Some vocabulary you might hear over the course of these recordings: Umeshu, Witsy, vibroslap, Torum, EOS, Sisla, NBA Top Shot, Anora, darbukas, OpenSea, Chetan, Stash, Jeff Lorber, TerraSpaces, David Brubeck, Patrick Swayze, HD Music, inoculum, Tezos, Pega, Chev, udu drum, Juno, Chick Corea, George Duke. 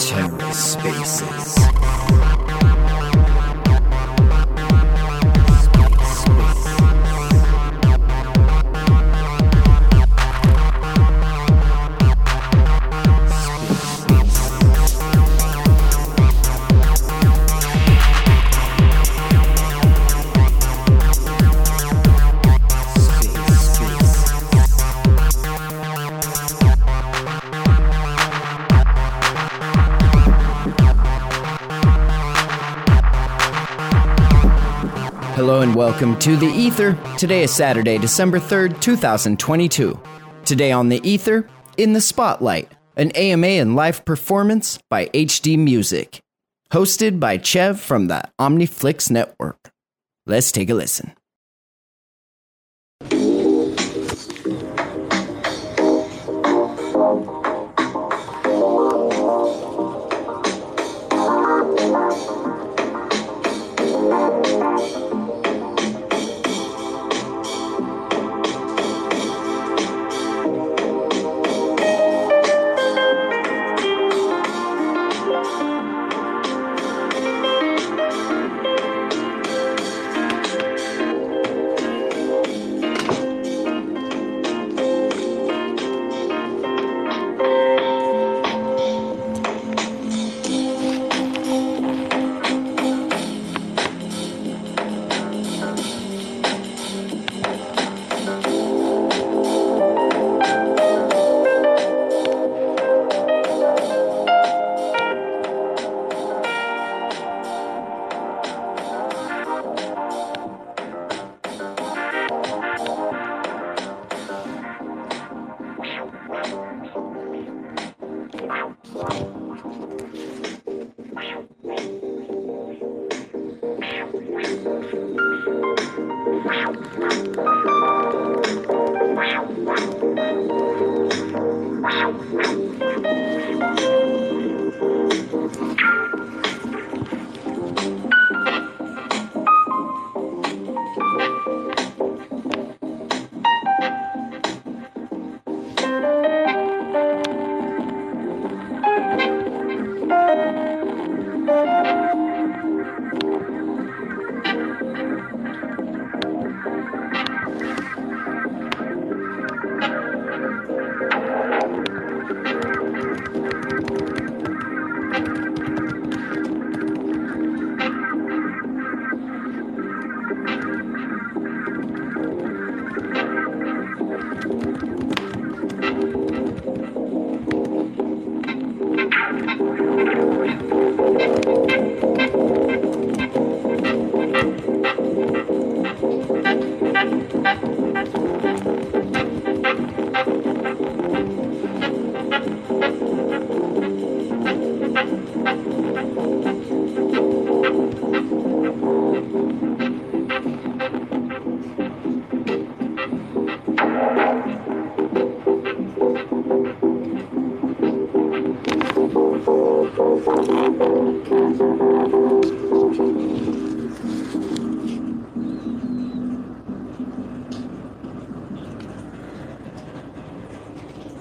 TerraSpaces. Hello and welcome to The Ether. Today is Saturday, December 3rd, 2022. Today on The Ether, In the Spotlight, an AMA and live performance by HD Music. Hosted by Chev from the Flix Network. Let's take a listen.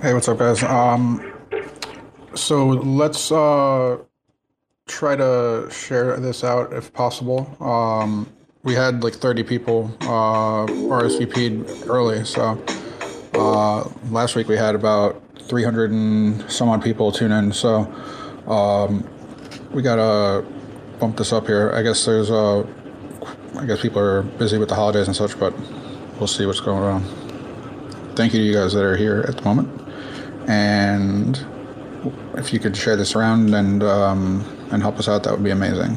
Hey, what's up, guys? So let's try to share this out if possible. We had like 30 people RSVP'd early, so last week we had about 300 and some odd people tune in, so we gotta bump this up here. I guess there's I guess people are busy with the holidays and such, but we'll see what's going on. Thank you to you guys that are here at the moment. And if you could share this around and help us out, that would be amazing.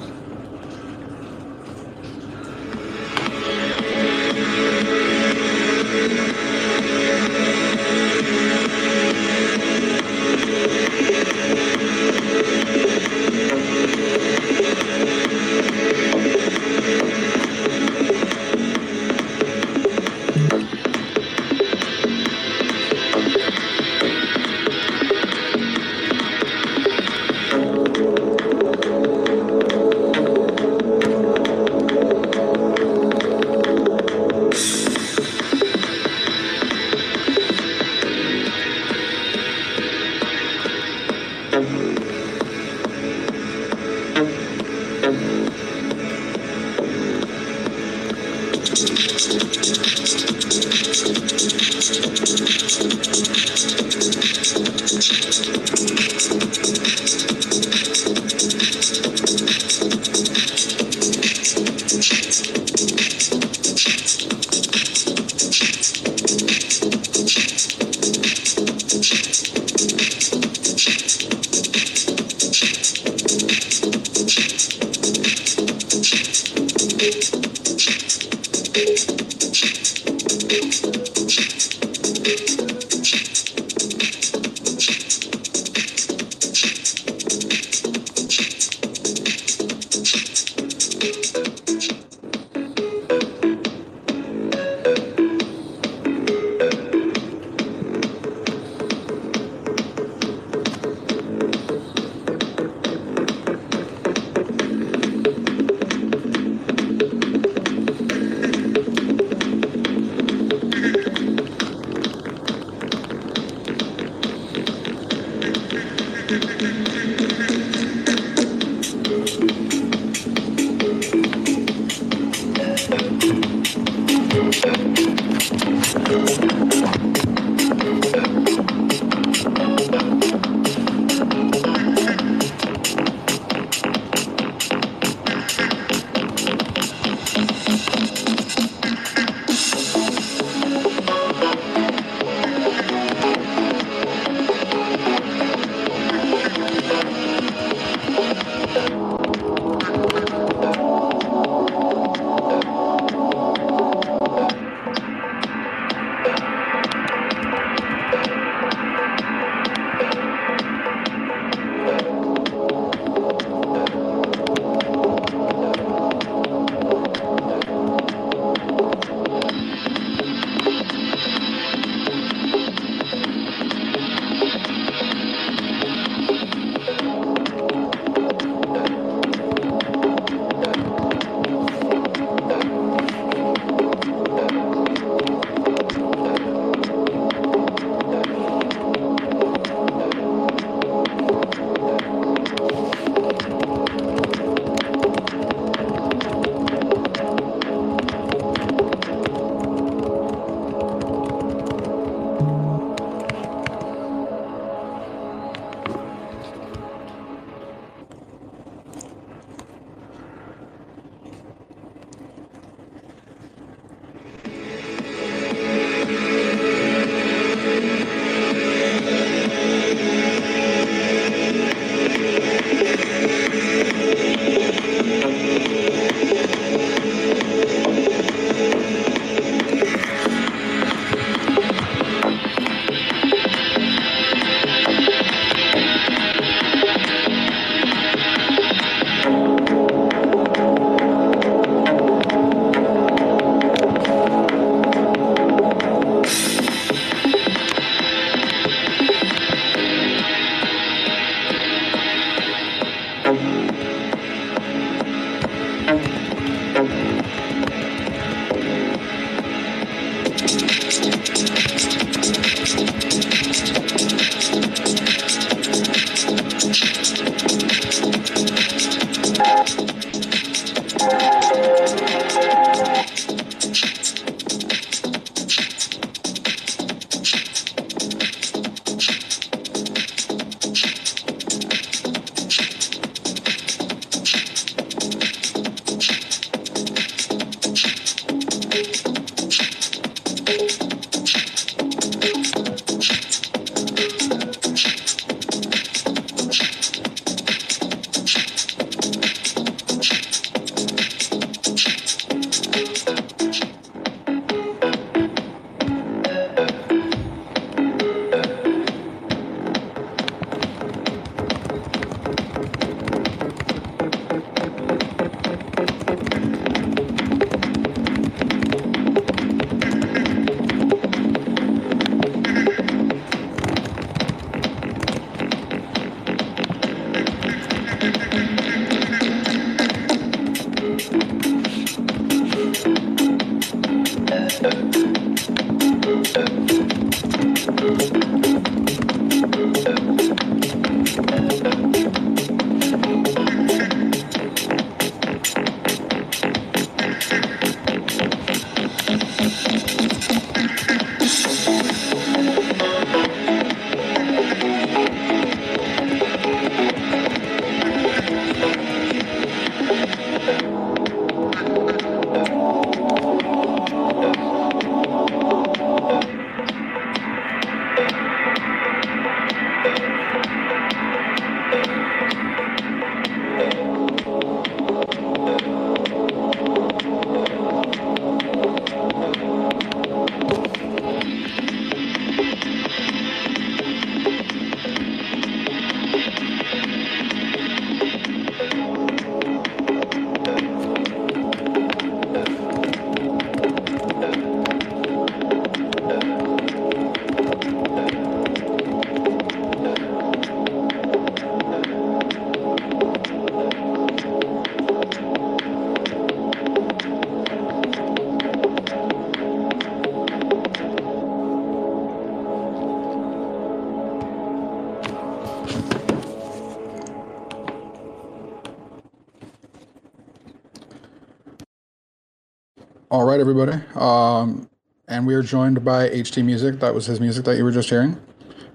All right, everybody. And we are joined by HD Music. That was his music that you were just hearing.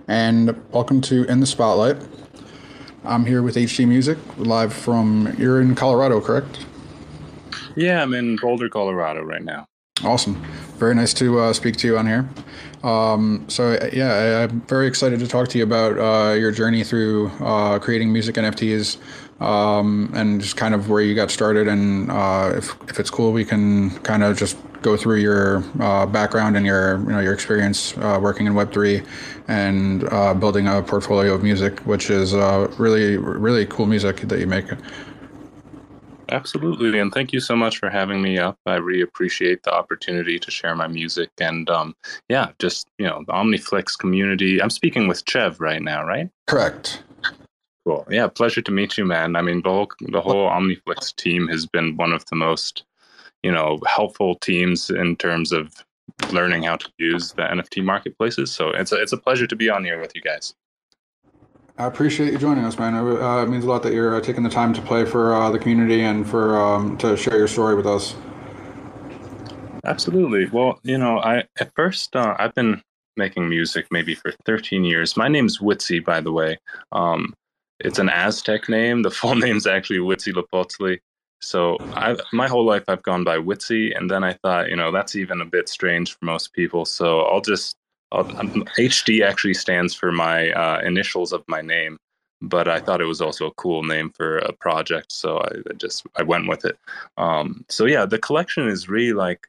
And welcome to In the Spotlight. I'm here with HD Music, live from, you're in Colorado, correct? Yeah, I'm in Boulder, Colorado right now. Awesome. Very nice to speak to you on here. I'm very excited to talk to you about your journey through creating music NFTs. And just kind of where you got started, and if it's cool, we can kind of just go through your background and your experience working in Web3 and building a portfolio of music, which is really, really cool music that you make. Absolutely, and thank you so much for having me up. I really appreciate the opportunity to share my music, and the OmniFlix community. I'm speaking with Chev right now, right? Correct. Cool. Yeah, pleasure to meet you, man. I mean, the whole OmniFlix team has been one of the most, helpful teams in terms of learning how to use the NFT marketplaces. So it's a pleasure to be on here with you guys. I appreciate you joining us, man. It means a lot that you're taking the time to play for the community and for to share your story with us. Absolutely. Well, I've been making music maybe for 13 years. My name's Witsy, by the way. It's an Aztec name. The full name's actually Huitzilopochtli. So my whole life I've gone by Witsy, and then I thought, that's even a bit strange for most people. So HD actually stands for my initials of my name, but I thought it was also a cool name for a project, so I went with it. The collection is really like,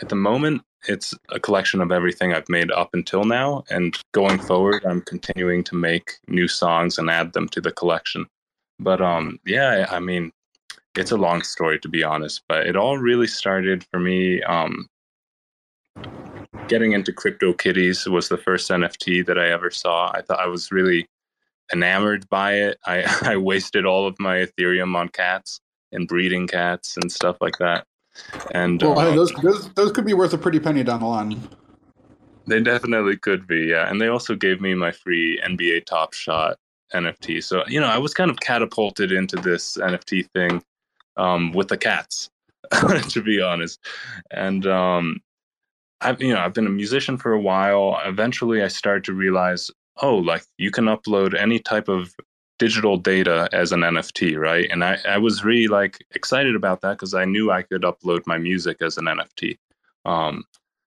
at the moment, it's a collection of everything I've made up until now, and going forward, I'm continuing to make new songs and add them to the collection. But it's a long story, to be honest, but it all really started for me. Getting into CryptoKitties was the first NFT that I ever saw. I thought I was really enamored by it. I wasted all of my Ethereum on cats and breeding cats and stuff like that. And those could be worth a pretty penny down the line. They definitely could be, yeah. And they also gave me my free NBA Top Shot NFT. So, I was kind of catapulted into this NFT thing with the cats, to be honest. And I've been a musician for a while. Eventually, I started to realize, you can upload any type of digital data as an NFT, right? And I was really excited about that because I knew I could upload my music as an NFT.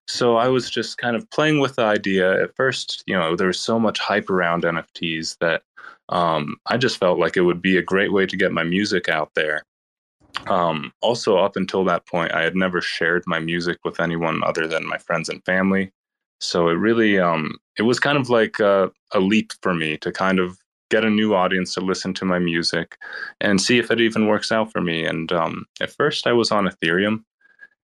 So I was just kind of playing with the idea. At first, there was so much hype around NFTs that I just felt like it would be a great way to get my music out there. Also, up until that point, I had never shared my music with anyone other than my friends and family. So it really, it was kind of like a leap for me to kind of get a new audience to listen to my music and see if it even works out for me. And at first I was on Ethereum,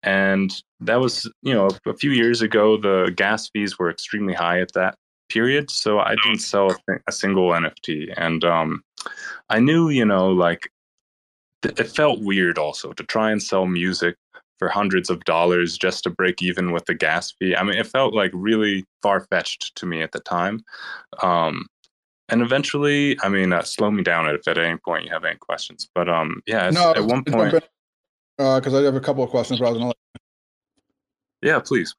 and that was, a few years ago, the gas fees were extremely high at that period. So I didn't sell a single NFT. And I knew, it felt weird also to try and sell music for hundreds of dollars just to break even with the gas fee. I mean, it felt like really far-fetched to me at the time. And eventually, slow me down if at any point you have any questions. But at one point, because I have a couple of questions. Yeah, please.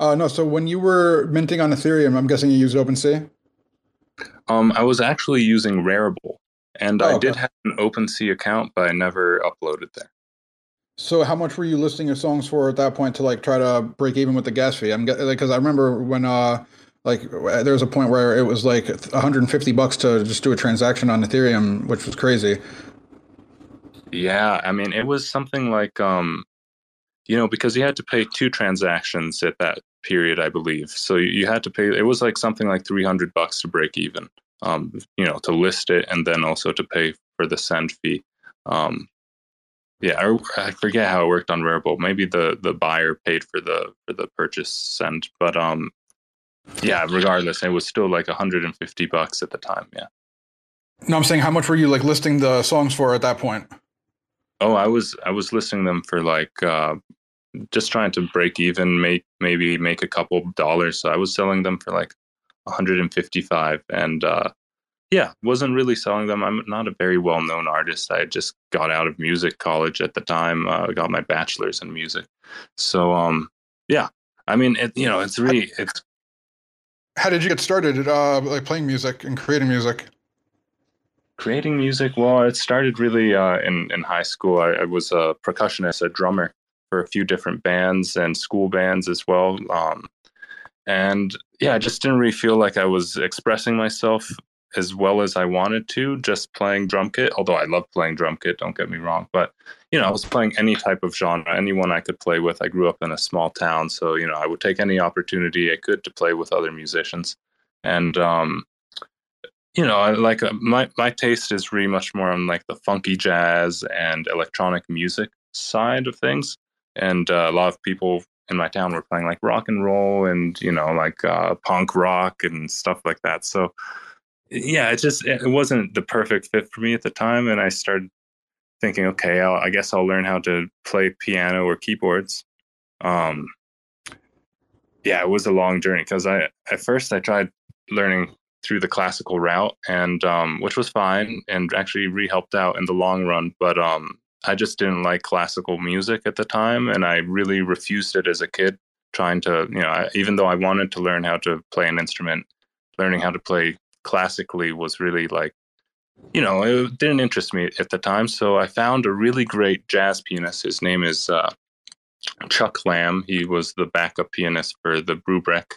So when you were minting on Ethereum, I'm guessing you used OpenSea. I was actually using Rarible, and I did have an OpenSea account, but I never uploaded there. So how much were you listing your songs for at that point to try to break even with the gas fee? Because I remember when. There was a point where it was $150 to just do a transaction on Ethereum, which was crazy. Yeah, it was something because you had to pay two transactions at that period, I believe. So you had to pay, it was something like $300 to break even, to list it and then also to pay for the send fee. I forget how it worked on Rarible. Maybe the buyer paid for the purchase send, but regardless, it was still $150 at the time. Yeah. No, I'm saying how much were you listing the songs for at that point? Oh, I was listing them for just trying to break even, make a couple dollars. So I was selling them for $155, and Yeah, wasn't really selling them. I'm not a very well-known artist. I just got out of music college at the time. I got my bachelor's in music. So, yeah, I mean, it's really... How did you get started like playing music and creating music? Creating music? Well, it started really in high school. I was a percussionist, a drummer for a few different bands and school bands as well. And yeah, I just didn't really feel like I was expressing myself as well as I wanted to, just playing drum kit, although I love playing drum kit, don't get me wrong. But, I was playing any type of genre, anyone I could play with. I grew up in a small town, so, I would take any opportunity I could to play with other musicians. And, my taste is really much more on like the funky jazz and electronic music side of things. And a lot of people in my town were playing like rock and roll and, like punk rock and stuff like that. So, yeah, it wasn't the perfect fit for me at the time. And I started thinking, okay, I guess I'll learn how to play piano or keyboards. Yeah, it was a long journey because at first I tried learning through the classical route, and which was fine and actually really helped out in the long run. But I just didn't like classical music at the time. And I really refused it as a kid, trying to, even though I wanted to learn how to play an instrument, learning how to play classically was really like, it didn't interest me at the time. So I found a really great jazz pianist. His name is Chuck Lamb. He was the backup pianist for the Brubeck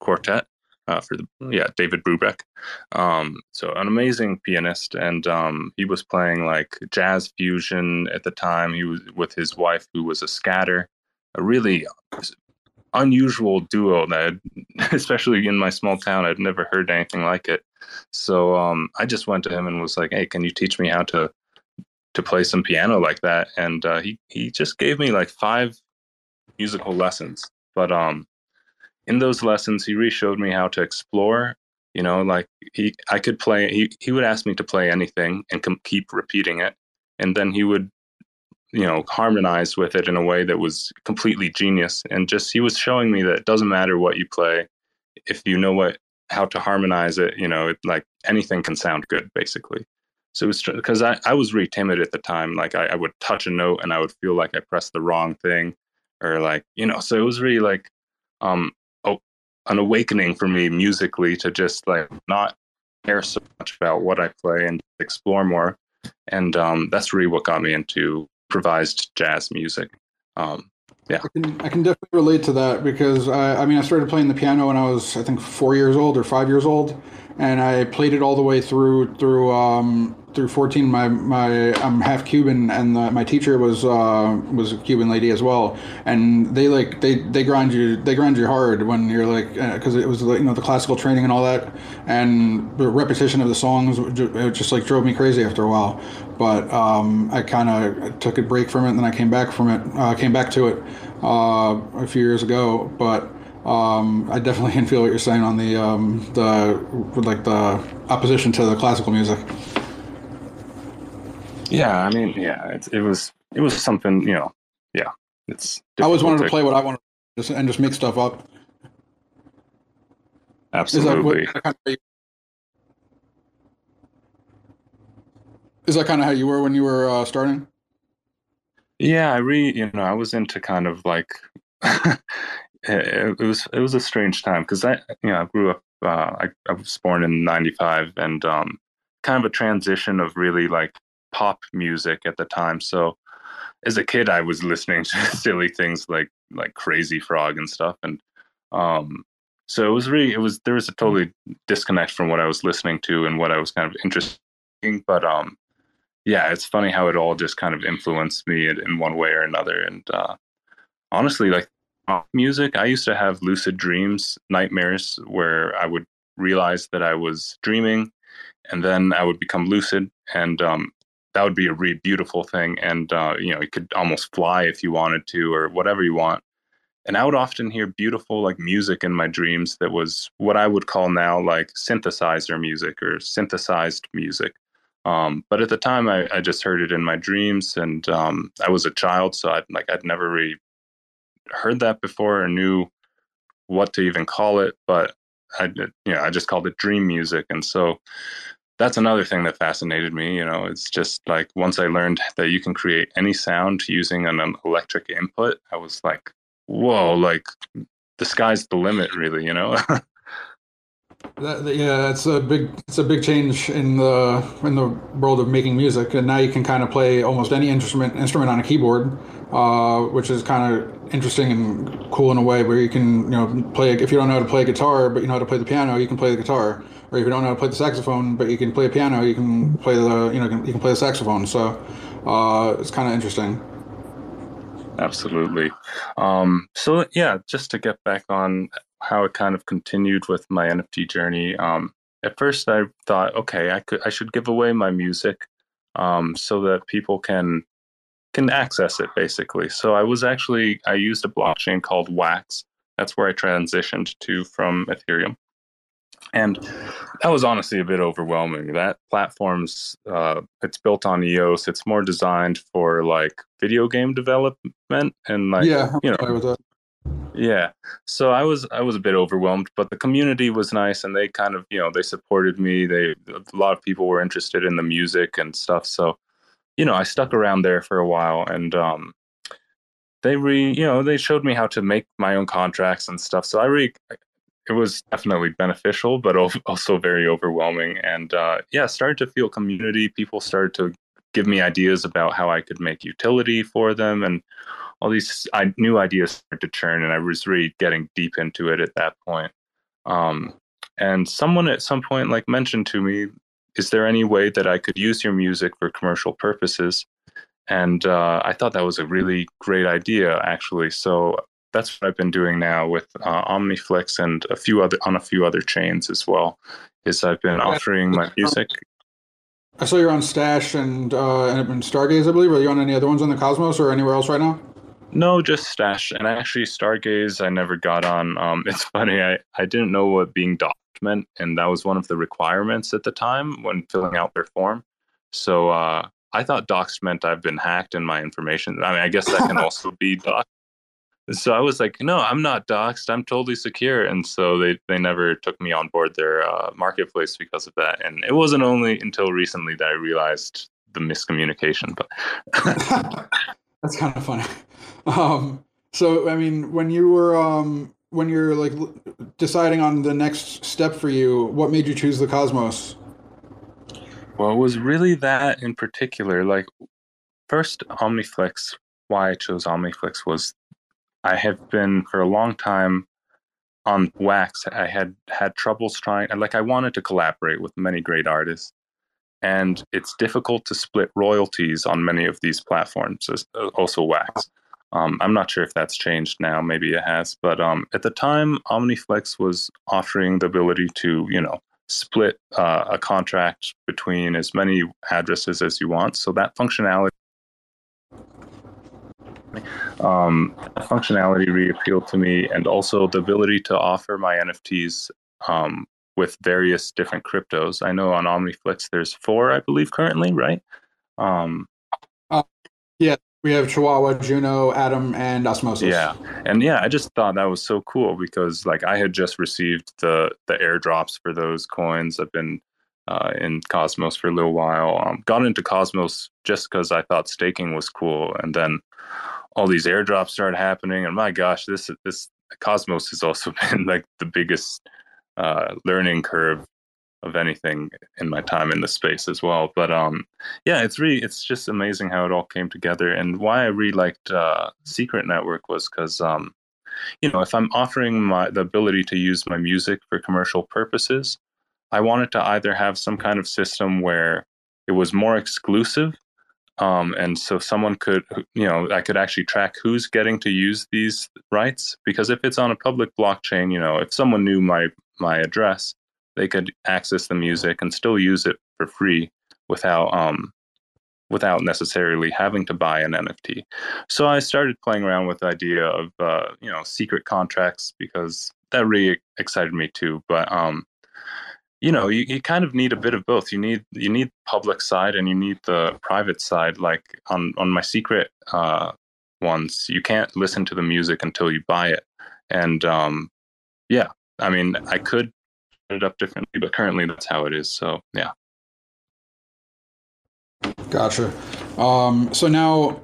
Quartet, David Brubeck. So an amazing pianist. And he was playing like jazz fusion at the time. He was with his wife, who was a scatter, a really unusual duo that, especially in my small town, I'd never heard anything like it. So I just went to him and was like, "Hey, can you teach me how to play some piano like that?" And he just gave me like 5 musical lessons. But in those lessons, he really showed me how to explore. Like I could play. He would ask me to play anything and keep repeating it, and then he would harmonize with it in a way that was completely genius. And just, he was showing me that it doesn't matter what you play. If you know how to harmonize it, like anything can sound good, basically. So it's because I was really timid at the time. Like I would touch a note and I would feel like I pressed the wrong thing, or like, so it was really like, an awakening for me musically to just like not care so much about what I play and explore more. And, that's really what got me into improvised jazz music. Yeah, I can definitely relate to that, because I started playing the piano when I was, I think, 4 years old or 5 years old, and I played it all the way through 14. I'm half Cuban, and my teacher was a Cuban lady as well, and they grind you hard when you're like, because it was like, the classical training and all that, and the repetition of the songs, it just like drove me crazy after a while. But I kind of took a break from it, and then I came back to it a few years ago. But I definitely can feel what you're saying on the opposition to the classical music. Yeah, it was something, yeah. I always wanted to play what I wanted to do and just make stuff up. Absolutely. Is that kind of how you were when you were starting? Yeah, I really, I was into kind of like, it was a strange time, because I grew up, I was born in 95, and kind of a transition of really like pop music at the time. So as a kid, I was listening to silly things like Crazy Frog and stuff. And so there was a totally disconnect from what I was listening to and what I was kind of interested in. But yeah, it's funny how it all just kind of influenced me in one way or another. And honestly, like pop music, I used to have lucid dreams, nightmares, where I would realize that I was dreaming, and then I would become lucid, and that would be a really beautiful thing. And you could almost fly if you wanted to, or whatever you want. And I would often hear beautiful like music in my dreams that was what I would call now like synthesizer music or synthesized music. But at the time, I just heard it in my dreams, and I was a child, so I'd never really heard that before or knew what to even call it. But I just called it dream music. And so that's another thing that fascinated me. You know, it's just like once I learned that you can create any sound using an electric input, I was like, whoa, like the sky's the limit, really, you know? Yeah, it's a big change in the world of making music, and now you can kind of play almost any instrument on a keyboard, which is kind of interesting and cool in a way where you can, you know, play, if you don't know how to play guitar but you know how to play the piano, you can play the guitar, or if you don't know how to play the saxophone but you can play a piano, you can play the, you know, you can play the saxophone. So it's kind of interesting. Absolutely. So yeah, just to get back on how it kind of continued with my NFT journey. At first I thought, okay, I should give away my music so that people can access it basically. So I used a blockchain called Wax. That's where I transitioned to from Ethereum. And that was honestly a bit overwhelming. That platform's, it's built on EOS. It's more designed for like video game development and like, yeah, you know, yeah. So I was a bit overwhelmed, but the community was nice and they kind of, you know, they supported me. A lot of people were interested in the music and stuff. So, you know, I stuck around there for a while, and they showed me how to make my own contracts and stuff. So it was definitely beneficial, but also very overwhelming. And yeah, started to feel community. People started to give me ideas about how I could make utility for them, and all these new ideas started to churn, and I was really getting deep into it at that point. And someone at some point like mentioned to me, is there any way that I could use your music for commercial purposes? And I thought that was a really great idea, actually. So that's what I've been doing now with OmniFlix and a few other chains as well, is I've been offering my music. I saw you're on Stash and Stargaze, I believe. Are you on any other ones on the Cosmos or anywhere else right now? No, just Stash. And actually, Stargaze, I never got on. It's funny. I didn't know what being docked meant, and that was one of the requirements at the time when filling out their form. So I thought doxed meant I've been hacked in my information. I mean, I guess that can also be doxed. So I was like, no, I'm not doxed. I'm totally secure. And so they never took me on board their marketplace because of that. And it wasn't only until recently that I realized the miscommunication. But that's kind of funny. So, I mean, when you're like deciding on the next step for you, what made you choose the Cosmos? Well, it was really that in particular. Like, first, OmniFlix. Why I chose OmniFlix was, I have been for a long time on Wax. I had troubles trying, like I wanted to collaborate with many great artists, and it's difficult to split royalties on many of these platforms, also Wax. I'm not sure if that's changed now, maybe it has, but at the time OmniFlix was offering the ability to, you know, split a contract between as many addresses as you want. So that functionality really appealed to me, and also the ability to offer my NFTs with various different cryptos. I know on OmniFlix there's 4, I believe, currently, right? Yeah, we have Chihuahua, Juno, Atom, and Osmosis. Yeah, and yeah, I just thought that was so cool because, like, I had just received the airdrops for those coins. I've been in Cosmos for a little while. Got into Cosmos just because I thought staking was cool, and then all these airdrops started happening, and my gosh, this Cosmos has also been like the biggest learning curve of anything in my time in the space as well. But yeah, it's just amazing how it all came together. And why I really liked Secret Network was because you know, if I'm offering the ability to use my music for commercial purposes, I wanted to either have some kind of system where it was more exclusive. And so someone could, you know, I could actually track who's getting to use these rights, because if it's on a public blockchain, you know, if someone knew my address, they could access the music and still use it for free without necessarily having to buy an NFT. So I started playing around with the idea of, you know, secret contracts, because that really excited me too. But, you know, you kind of need a bit of both. You need public side and you need the private side. Like on my secret ones, you can't listen to the music until you buy it. And yeah, I mean, I could set it up differently, but currently that's how it is. So yeah. Gotcha. So now,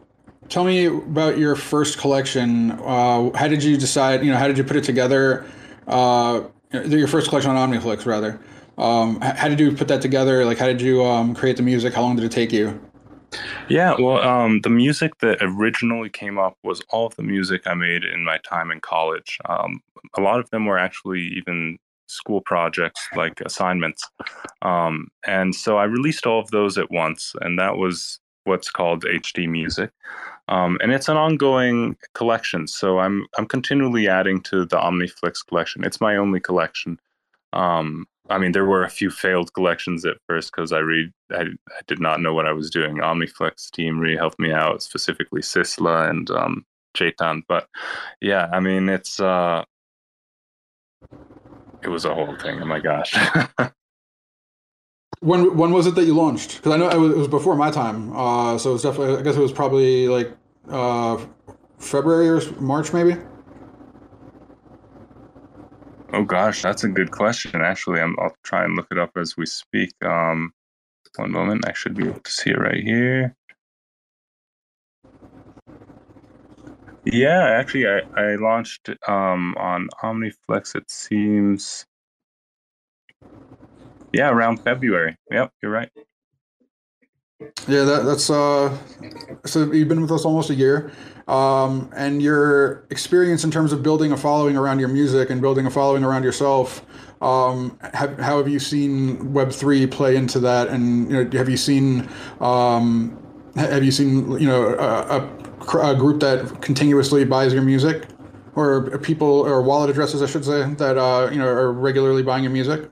tell me about your first collection. How did you decide? You know, how did you put it together? Your first collection on OmniFlix, rather. How did you put that together? Like, how did you create the music? How long did it take you? Yeah, well, the music that originally came up was all of the music I made in my time in college. A lot of them were actually even school projects, like assignments. And so I released all of those at once, and that was what's called HD Music. And it's an ongoing collection, so I'm continually adding to the OmniFlix collection. It's my only collection. I mean, there were a few failed collections at first because I did not know what I was doing. OmniFlix team really helped me out, specifically Sisla and Chetan. But yeah, I mean, it was a whole thing. Oh my gosh. When was it that you launched? Because I know it was before my time. So it was definitely, I guess it was probably like February or March, maybe. Oh gosh, that's a good question. Actually, I'll try and look it up as we speak. One moment, I should be able to see it right here. Yeah, actually, I launched on OmniFlix. It seems, yeah, around February. Yep, you're right. Yeah, that's so you've been with us almost a year. And your experience in terms of building a following around your music and building a following around yourself, how have you seen Web3 play into that? And you know, have you seen you know a group that continuously buys your music, or people or wallet addresses, I should say, that you know are regularly buying your music?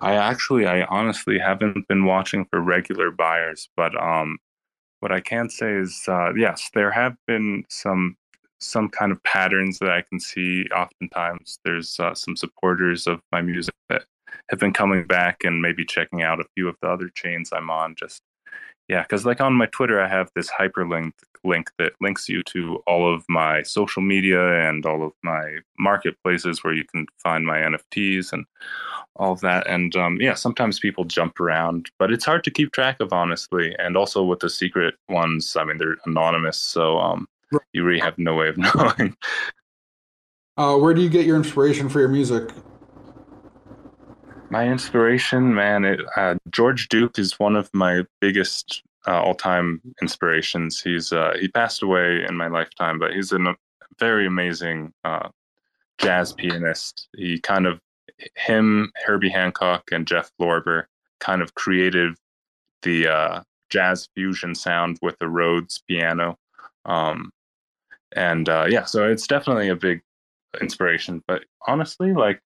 I honestly haven't been watching for regular buyers, but what I can say is, yes, there have been some kind of patterns that I can see. Oftentimes, there's some supporters of my music that have been coming back and maybe checking out a few of the other chains I'm on. Just yeah, because like on my Twitter, I have this hyperlink that links you to all of my social media and all of my marketplaces where you can find my NFTs and all of that. And yeah, sometimes people jump around, but it's hard to keep track of, honestly. And also with the secret ones, I mean, they're anonymous, so you really have no way of knowing. Where do you get your inspiration for your music? My inspiration, man, George Duke is one of my biggest all-time inspirations. He passed away in my lifetime, but he's a very amazing jazz pianist. Him, Herbie Hancock, and Jeff Lorber kind of created the jazz fusion sound with the Rhodes piano. Yeah, so it's definitely a big inspiration. But honestly, like,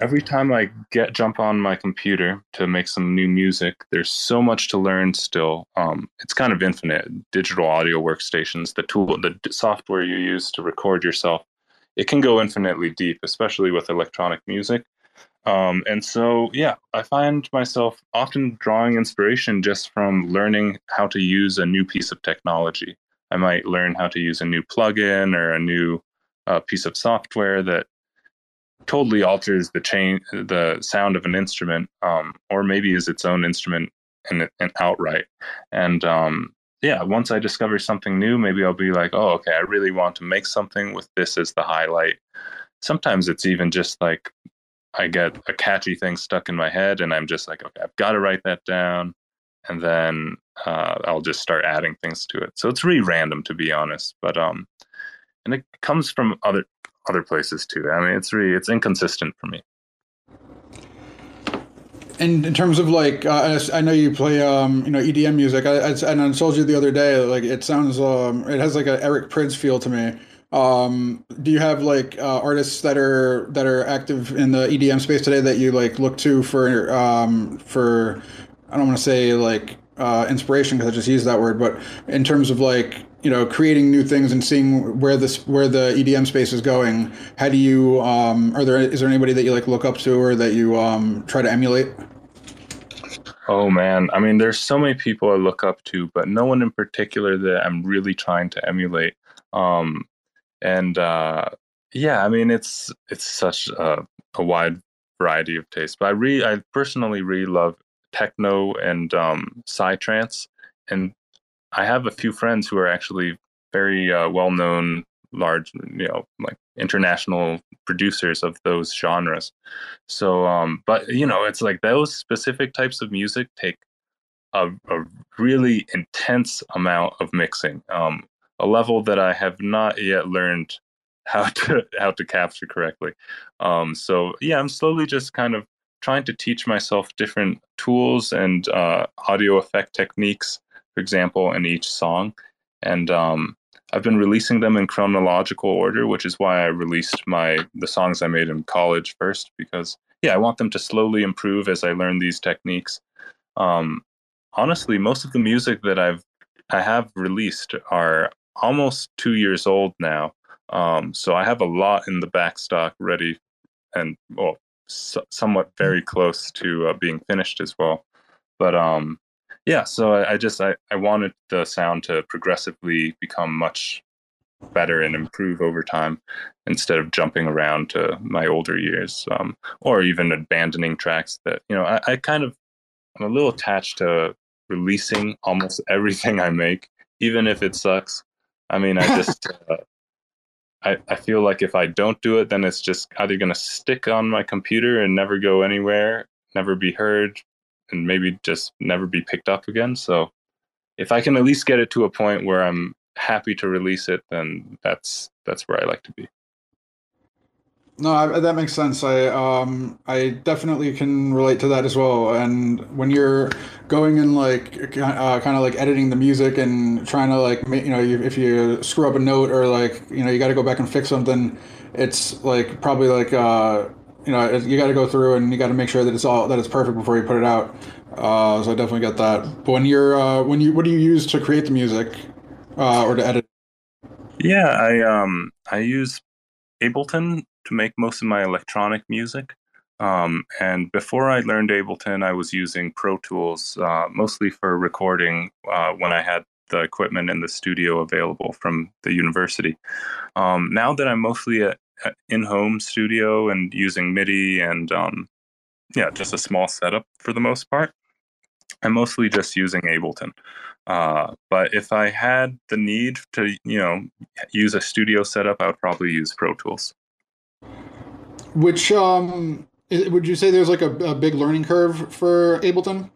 every time I jump on my computer to make some new music, there's so much to learn still. It's kind of infinite. Digital audio workstations, the software you use to record yourself, it can go infinitely deep, especially with electronic music. And so, yeah, I find myself often drawing inspiration just from learning how to use a new piece of technology. I might learn how to use a new plugin or a new piece of software that totally alters the sound of an instrument, or maybe is its own instrument and outright. And yeah, once I discover something new, maybe I'll be like, oh, okay, I really want to make something with this as the highlight. Sometimes it's even just like I get a catchy thing stuck in my head and I'm just like, okay, I've got to write that down. And then I'll just start adding things to it. So it's really random, to be honest. But and it comes from other places too. I mean, it's inconsistent for me. And in terms of like, I know you play, you know, EDM music. I told you the other day, like it sounds, it has like an Eric Prydz feel to me. Do you have like artists that are active in the EDM space today that you like look to for I don't want to say like inspiration because I just used that word, but in terms of like, you know, creating new things and seeing where the EDM space is going, how do you is there anybody that you like look up to or that you try to emulate? Oh man, I mean, there's so many people I look up to, but no one in particular that I'm really trying to emulate. Yeah, I mean, it's such a wide variety of tastes, but I personally really love techno and psytrance. And I have a few friends who are actually very well-known, large, like international producers of those genres. So, but it's like those specific types of music take a really intense amount of mixing, a level that I have not yet learned how to capture correctly. So yeah, I'm slowly just kind of trying to teach myself different tools and audio effect techniques, for example, in each song. And I've been releasing them in chronological order, which is why I released the songs I made in college first, because I want them to slowly improve as I learn these techniques. Honestly, most of the music that I have released are almost 2 years old now. So I have a lot in the backstock ready and somewhat very close to being finished as well. But so I wanted the sound to progressively become much better and improve over time instead of jumping around to my older years, or even abandoning tracks that, I'm a little attached to releasing almost everything I make, even if it sucks. I mean, I just, I feel like if I don't do it, then it's just either going to stick on my computer and never go anywhere, never be heard, and maybe just never be picked up again. So if I can at least get it to a point where I'm happy to release it, then that's where I like to be. No, that makes sense. I definitely can relate to that as well. And when you're going and kind of like editing the music and trying to if you screw up a note or you got to go back and fix something, it's like probably you got to go through and you got to make sure that it's perfect before you put it out. So I definitely get that. But when you're what do you use to create the music or to edit? Yeah, I use Ableton to make most of my electronic music. And before I learned Ableton, I was using Pro Tools, mostly for recording when I had the equipment in the studio available from the university. Now that I'm mostly at in-home studio and using MIDI and just a small setup for the most part, I'm mostly just using Ableton. But if I had the need to, use a studio setup, I would probably use Pro Tools. Which, would you say there's a big learning curve for Ableton?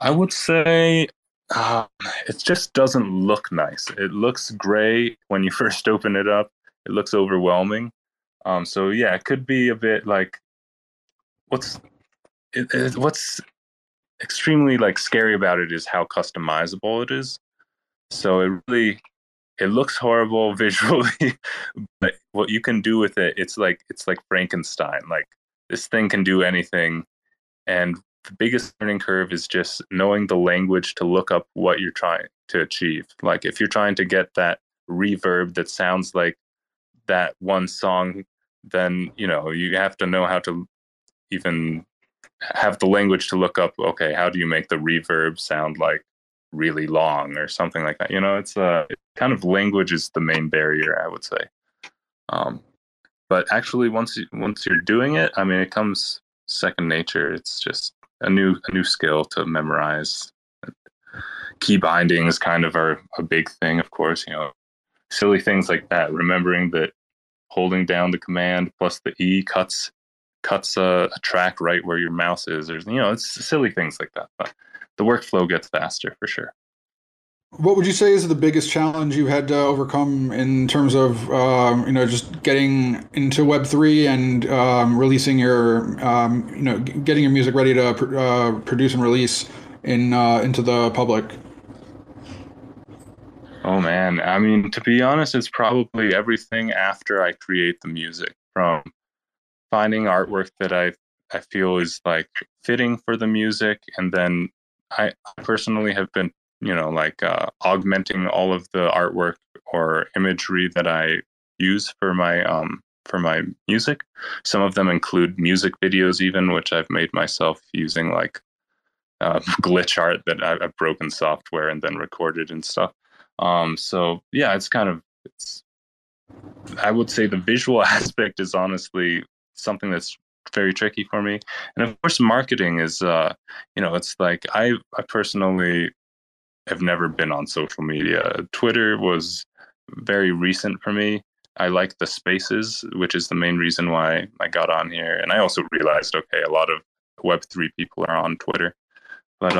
I would say it just doesn't look nice. It looks gray when you first open it up. It looks overwhelming. So yeah, it could be a bit like what's extremely scary about it is how customizable it is. So it really... It looks horrible visually, but what you can do with it, it's like Frankenstein. Like, this thing can do anything. And the biggest learning curve is just knowing the language to look up what you're trying to achieve. Like, if you're trying to get that reverb that sounds like that one song, then, you have to know how to even have the language to look up, okay, how do you make the reverb sound like really long or something like that? It's kind of language is the main barrier, I would say. But actually, once you're doing it, I mean, it comes second nature. It's just a new skill to memorize. Key bindings kind of are a big thing, of course. Silly things like that. Remembering that holding down the command plus the E cuts a track right where your mouse is. Or it's silly things like that. But the workflow gets faster for sure. What would you say is the biggest challenge you had to overcome in terms of, just getting into Web3 and releasing your, getting your music ready to produce and release into the public? Oh man, I mean, to be honest, it's probably everything after I create the music, from finding artwork that I feel is fitting for the music, and then I personally have been, augmenting all of the artwork or imagery that I use for my music. Some of them include music videos, even, which I've made myself using glitch art that I've broken software and then recorded and stuff. So yeah, I would say the visual aspect is honestly something that's very tricky for me. And of course, marketing is, you know, it's like I personally have never been on social media. Twitter was very recent for me. I like the spaces, which is the main reason why I got on here. And I also realized, okay, a lot of Web3 people are on Twitter. But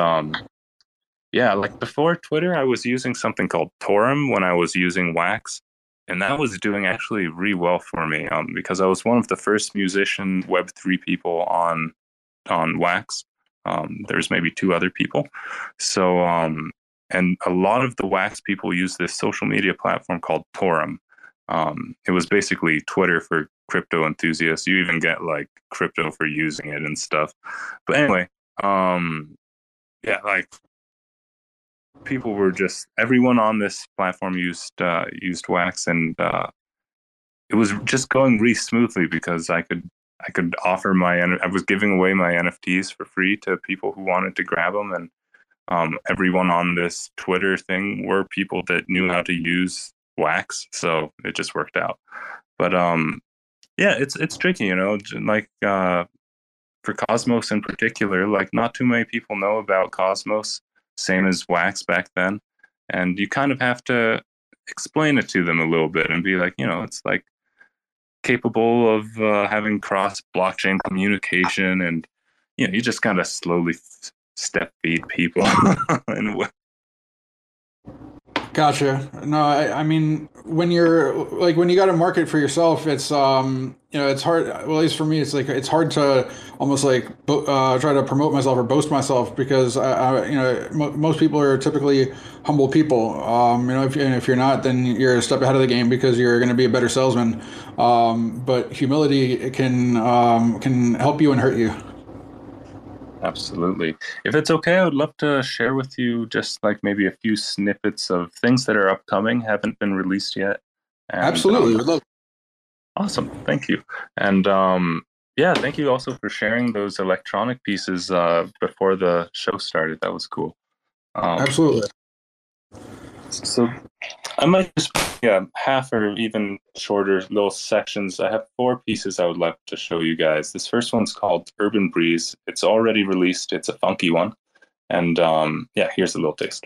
yeah, like before Twitter, I was using something called Torum when I was using Wax. And that was doing actually really well for me because I was one of the first musician Web3 people on Wax. There's maybe two other people. So, and a lot of the Wax people use this social media platform called Torum. It was basically Twitter for crypto enthusiasts. You even get like crypto for using it and stuff. But anyway, yeah, like people were just, everyone on this platform used Wax, and it was just going really smoothly because I could offer I was giving away my NFTs for free to people who wanted to grab them. And everyone on this Twitter thing were people that knew how to use Wax, so it just worked out. But yeah, it's tricky, you know, like for Cosmos in particular, like not too many people know about Cosmos, same as Wax back then, and you kind of have to explain it to them a little bit and be like, you know, it's like capable of having cross blockchain communication, and you know, you just kind of slowly step feed people and Gotcha. No, I mean, when you're like, when you got to market for yourself, it's, you know, it's hard. Well, at least for me, it's like, it's hard to almost like try to promote myself or boast myself because, you know, most people are typically humble people. You know, if you're not, then you're a step ahead of the game because you're going to be a better salesman. But humility, it can help you and hurt you. Absolutely. If it's okay, I would love to share with you just like maybe a few snippets of things that are upcoming, haven't been released yet. And, absolutely. Would love. Awesome. Thank you. And yeah, thank you also for sharing those electronic pieces before the show started. That was cool. Absolutely. So I might just half or even shorter little sections. I have four pieces I would love to show you guys. This first one's called Urban Breeze. It's already released. It's a funky one. And yeah, here's a little taste.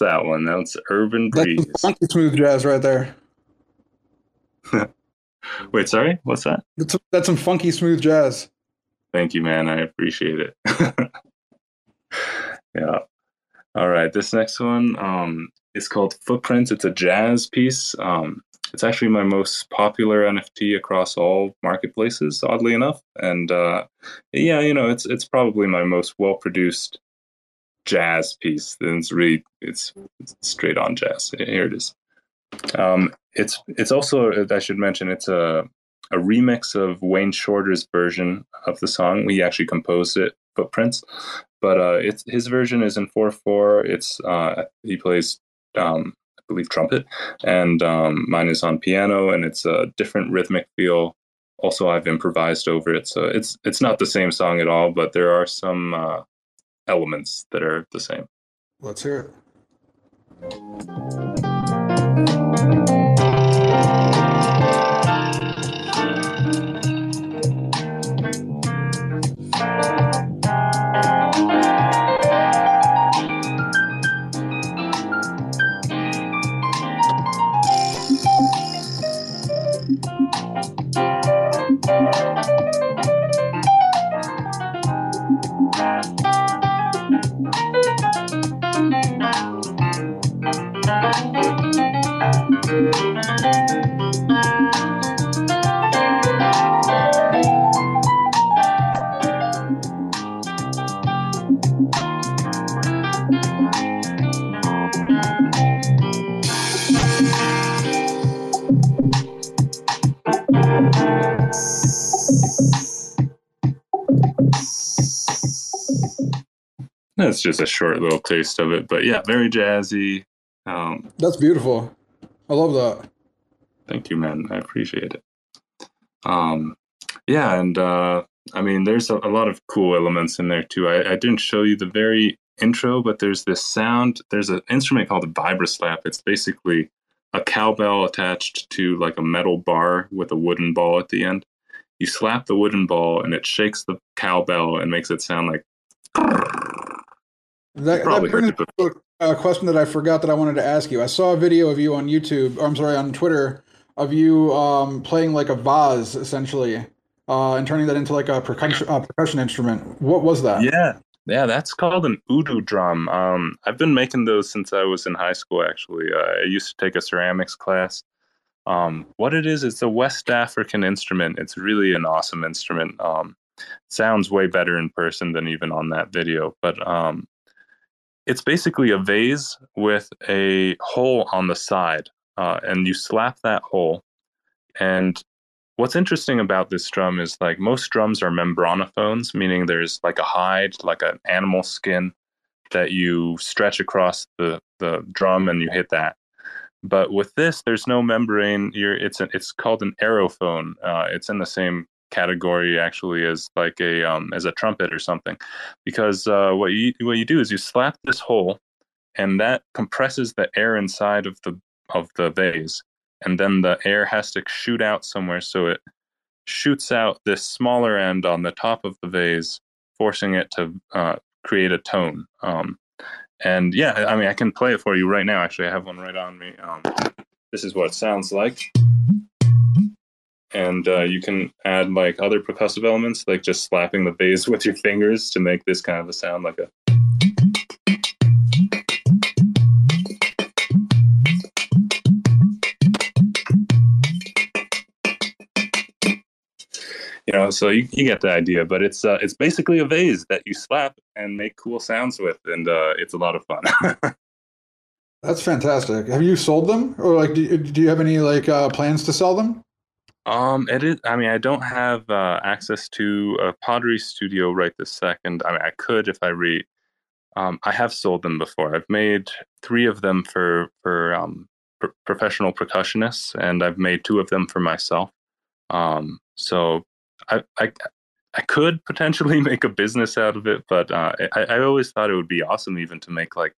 That one. That's Urban Breeze. That's funky smooth jazz right there. Wait, sorry? What's that? That's some funky smooth jazz. Thank you, man. I appreciate it. Yeah. All right. This next one is called Footprints. It's a jazz piece. It's actually my most popular NFT across all marketplaces, oddly enough. And yeah, you know, it's probably my most well-produced jazz piece. Then it's really it's straight on jazz. Here it is. It's also, I should mention, it's a remix of Wayne Shorter's version of the song. He actually composed it, Footprints, but it's his version is in 4/4. It's he plays I believe trumpet, and mine is on piano, and it's a different rhythmic feel. Also, I've improvised over it, so it's not the same song at all, but there are some elements that are the same. Let's hear it. That's just a short little taste of it, but yeah, very jazzy. That's beautiful. I love that. Thank you, man. I appreciate it. Yeah, and I mean, there's a lot of cool elements in there too. I didn't show you the very intro, but there's this sound. There's an instrument called a vibroslap. It's basically a cowbell attached to like a metal bar with a wooden ball at the end. You slap the wooden ball, and it shakes the cowbell and makes it sound like. That brings it before. A question that I forgot that I wanted to ask you. I saw a video of you on YouTube, or I'm sorry, on Twitter, of you playing like a vase, essentially, and turning that into like a percussion instrument. What was that? Yeah, that's called an udu drum. I've been making those since I was in high school, actually. I used to take a ceramics class. What it is, it's a West African instrument. It's really an awesome instrument. Sounds way better in person than even on that video. But it's basically a vase with a hole on the side, and you slap that hole. And what's interesting about this drum is, like, most drums are membranophones, meaning there's like a hide, like an animal skin that you stretch across the drum and you hit that. But with this, there's no membrane. It's called an aerophone. It's in the same category actually as like as a trumpet or something, because what you do is you slap this hole, and that compresses the air inside of the vase, and then the air has to shoot out somewhere, so it shoots out this smaller end on the top of the vase, forcing it to create a tone. And yeah, I mean, I can play it for you right now. Actually, I have one right on me. This is what it sounds like. And you can add like other percussive elements, like just slapping the bass with your fingers to make this kind of a sound, like a. You know, so you get the idea, but it's basically a vase that you slap and make cool sounds with, and it's a lot of fun. That's fantastic. Have you sold them, or like do you have any like plans to sell them? It is. I mean, I don't have access to a pottery studio right this second. I mean, I could if I read. I have sold them before. I've made 3 of them for professional percussionists, and I've made 2 of them for myself. So I could potentially make a business out of it, but I always thought it would be awesome even to make like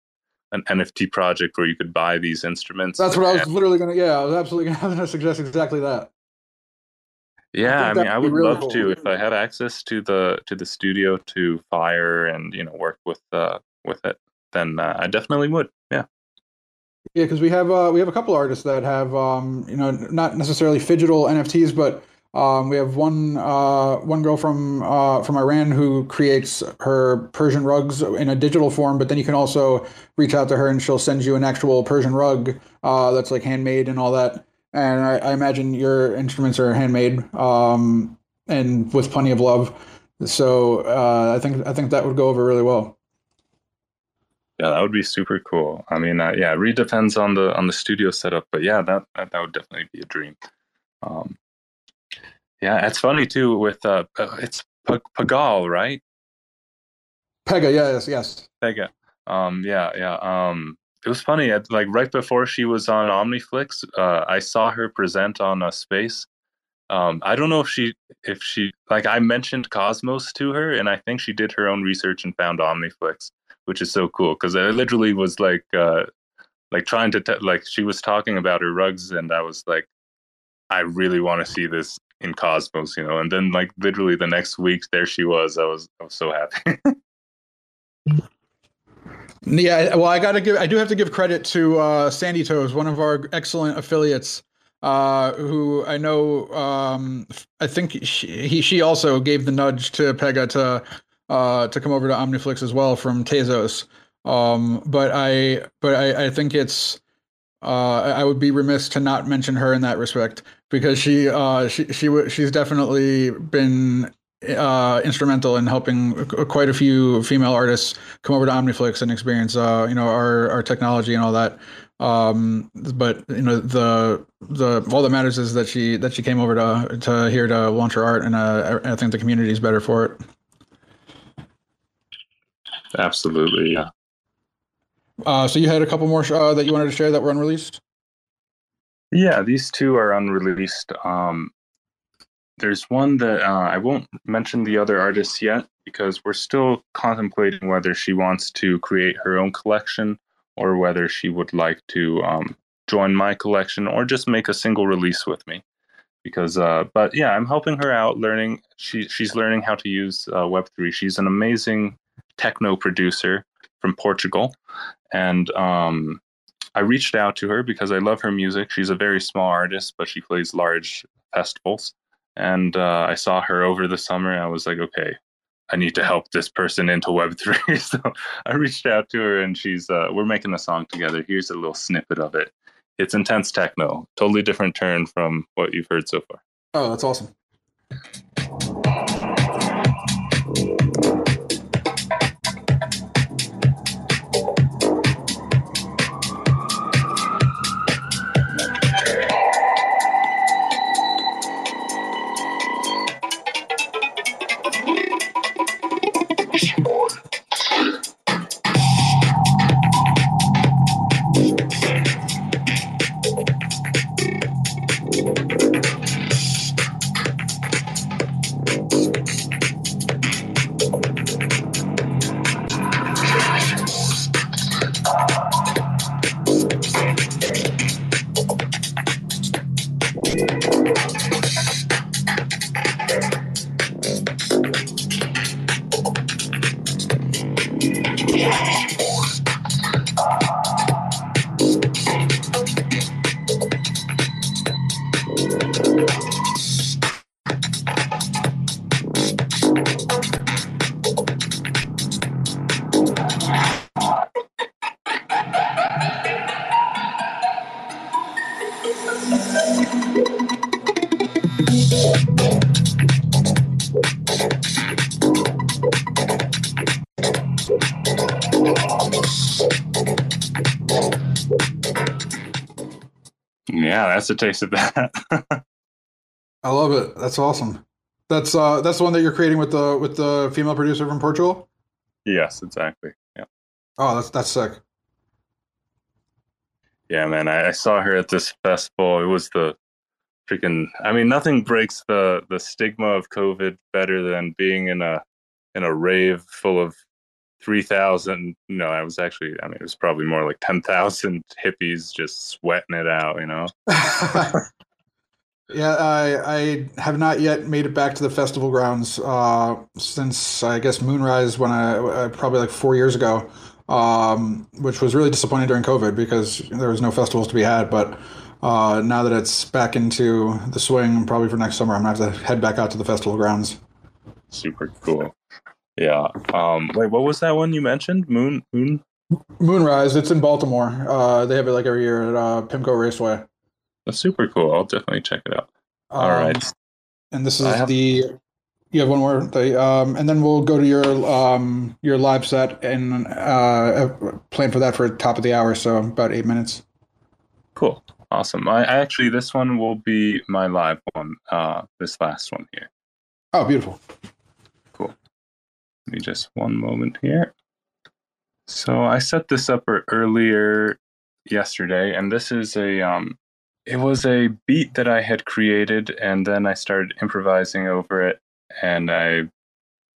an NFT project where you could buy these instruments. That's what I was literally gonna. Yeah, I was absolutely gonna suggest exactly that. Yeah, I mean, I would really love to if I had access to the studio to fire and, you know, work with it. Then I definitely would. Yeah. Yeah, because we have a couple artists that have you know, not necessarily phygital NFTs, but we have one girl from Iran who creates her Persian rugs in a digital form, but then you can also reach out to her and she'll send you an actual Persian rug that's like handmade and all that. And I imagine your instruments are handmade, and with plenty of love. So I think that would go over really well. Yeah, that would be super cool. I mean, yeah, it really depends on the studio setup, but yeah, that would definitely be a dream. Yeah, it's funny too with it's Pagal, right? Pega, yes. Pega, yeah. It was funny, like right before she was on OmniFlix, I saw her present on a space. I don't know if she like, I mentioned Cosmos to her, and I think she did her own research and found OmniFlix, which is so cool, because I literally was like trying to like, she was talking about her rugs, and I was like, I really want to see this in Cosmos, you know. And then like literally the next week, there she was. I was so happy. Yeah, well, I do have to give credit to Sandy Toes, one of our excellent affiliates. who I know, I think she also gave the nudge to Pega to come over to OmniFlix as well from Tezos. But I think it's, I would be remiss to not mention her in that respect, because she's definitely been instrumental in helping quite a few female artists come over to OmniFlix and experience our technology and all that. But you know, the all that matters is that she came over to here to launch her art, and I think the community is better for it. Absolutely, yeah. So you had a couple more that you wanted to share that were unreleased? Yeah, these two are unreleased. There's one that I won't mention the other artists yet, because we're still contemplating whether she wants to create her own collection or whether she would like to join my collection or just make a single release with me. Because, but yeah, I'm helping her out learning. She's learning how to use Web3. She's an amazing techno producer from Portugal. And I reached out to her because I love her music. She's a very small artist, but she plays large festivals. And I saw her over the summer, and I was like, okay, I need to help this person into Web3. So I reached out to her, and we're making a song together. Here's a little snippet of it. It's intense techno, totally different turn from what you've heard so far. Oh, that's awesome. Yeah, that's a taste of that. I love it. That's awesome. That's the one that you're creating with the female producer from Portugal? Yes, exactly. Yeah. Oh, that's sick. Yeah, man. I saw her at this festival. It was the freaking, I mean, nothing breaks the stigma of COVID better than being in a rave full of 3,000. No, it was probably more like 10,000 hippies just sweating it out, you know? Yeah, I have not yet made it back to the festival grounds since, I guess, Moonrise, when I probably like 4 years ago, which was really disappointing during COVID because there was no festivals to be had. But now that it's back into the swing, probably for next summer, I'm going to have to head back out to the festival grounds. Super cool. Yeah. Wait, what was that one you mentioned? Moonrise. It's in Baltimore. They have it like every year at PIMCO Raceway. That's super cool. I'll definitely check it out. All right. And this is you have one more thing, and then we'll go to your live set and plan for that for top of the hour. So about 8 minutes. Cool. Awesome. I this one will be my live one. This last one here. Oh, beautiful. Give me just one moment here. So I set this up earlier yesterday, and this is it was a beat that I had created, and then I started improvising over it, and I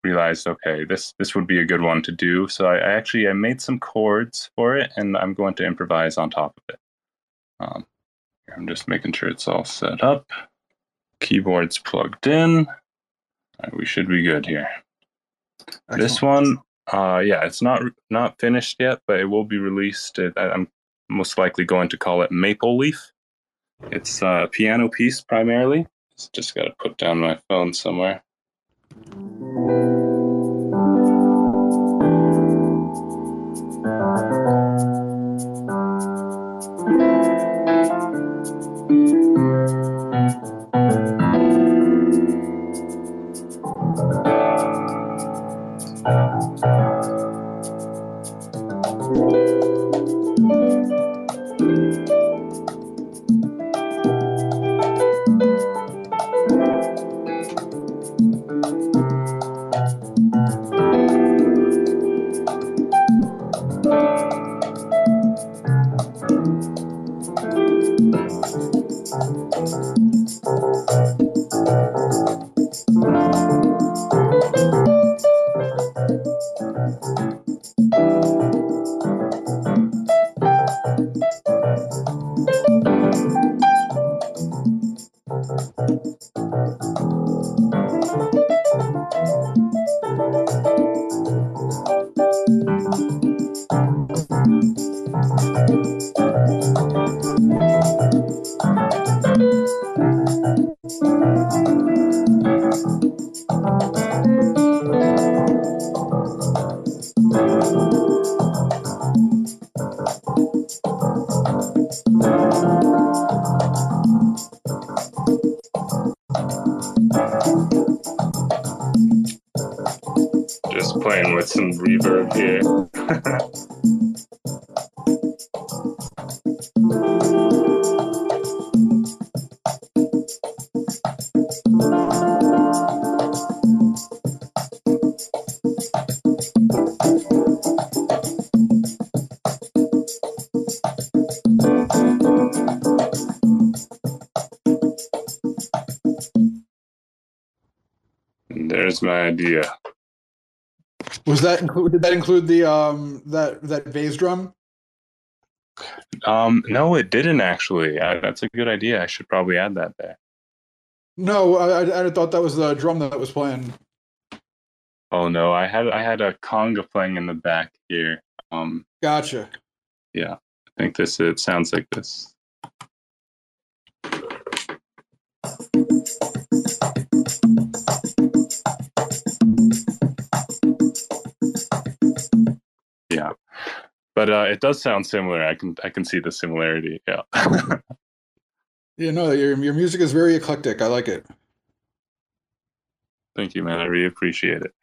realized, okay, this would be a good one to do. So I made some chords for it, and I'm going to improvise on top of it. I'm just making sure it's all set up. Keyboard's plugged in. All right, we should be good here. Excellent. This one, it's not finished yet, but it will be released. I'm most likely going to call it Maple Leaf. It's a piano piece primarily. Just got to put down my phone somewhere. Idea. Was that did that include the that bass drum? No, it didn't actually. That's a good idea. I should probably add that there. No, I thought that was the drum that was playing. Oh no, I had a conga playing in the back here. Gotcha. Yeah, I think it sounds like this. Yeah, but it does sound similar. I can see the similarity. Yeah. Yeah, no, your music is very eclectic. I like it. Thank you, man. I really appreciate it.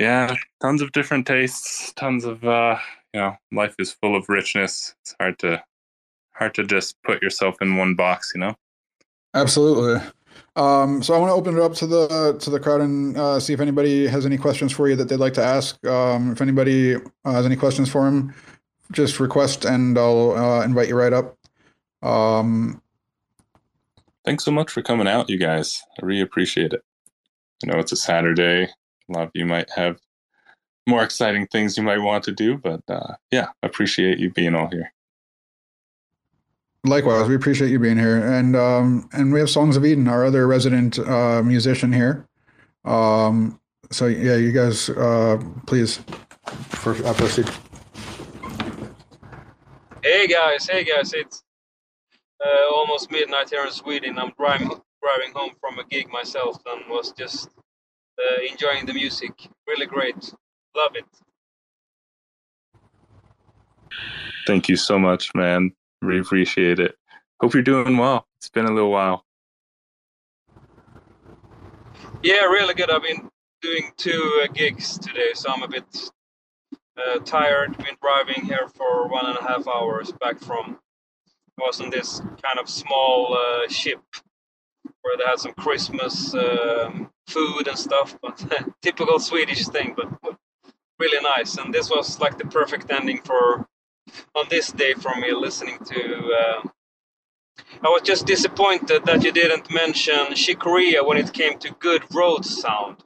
Yeah, tons of different tastes. Tons of life is full of richness. It's hard to just put yourself in one box. Absolutely. So I want to open it up to the crowd and see if anybody has any questions for you that they'd like to ask. If anybody has any questions for him, just request and I'll invite you right up. Thanks so much for coming out, you guys. I really appreciate it. I know it's a Saturday. A lot of you might have more exciting things you might want to do, but I appreciate you being all here. Likewise, we appreciate you being here, and we have Songs of Eden, our other resident musician here. So yeah, you guys, please proceed. Hey guys, it's almost midnight here in Sweden. I'm driving home from a gig myself, and was just enjoying the music. Really great, love it. Thank you so much, man. Really appreciate it. Hope you're doing well. It's been a little while. Yeah, really good. I've been doing two gigs today, so I'm a bit tired. Been driving here for 1.5 hours back from. I was on this kind of small ship where they had some Christmas food and stuff, but typical Swedish thing, but really nice. And this was like the perfect ending for. On this day for me, listening to I was just disappointed that you didn't mention Chick Corea when it came to good road sound.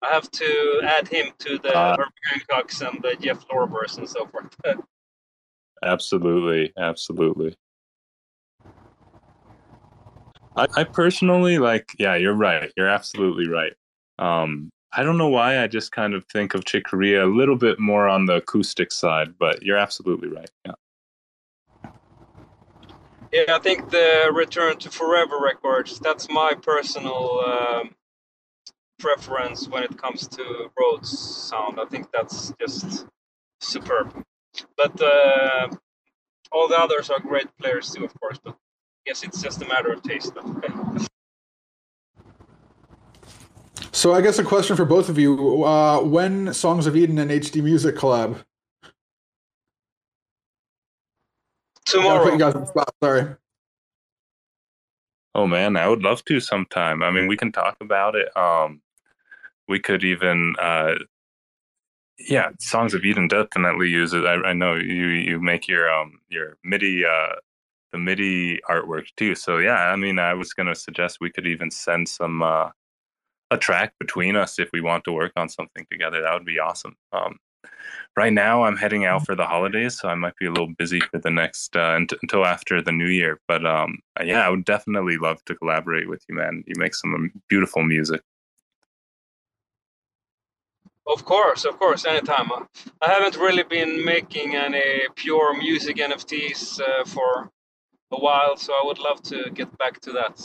I have to add him to the Herbie Hancocks and the Jeff Lorber's and so forth. absolutely. I personally you're right. You're absolutely right. I don't know why, I just kind of think of Chick Corea a little bit more on the acoustic side, but you're absolutely right. Yeah. Yeah, I think the Return to Forever records, that's my personal preference when it comes to Rhodes sound. I think that's just superb. But all the others are great players too, of course, but I guess it's just a matter of taste. So I guess a question for both of you. When Songs of Eden and HD Music collab? Tomorrow. Put you guys on the spot, sorry. Oh man, I would love to sometime. I mean, we can talk about it. We could even, yeah, Songs of Eden definitely use it. I know you make your MIDI the MIDI artwork too. So yeah, I mean, I was gonna suggest we could even send some a track between us if we want to work on something together. That would be awesome. Right now, I'm heading out for the holidays, so I might be a little busy for the next until after the New Year. But yeah, I would definitely love to collaborate with you, man. You make some beautiful music. Of course, anytime. I haven't really been making any pure music NFTs for a while, so I would love to get back to that.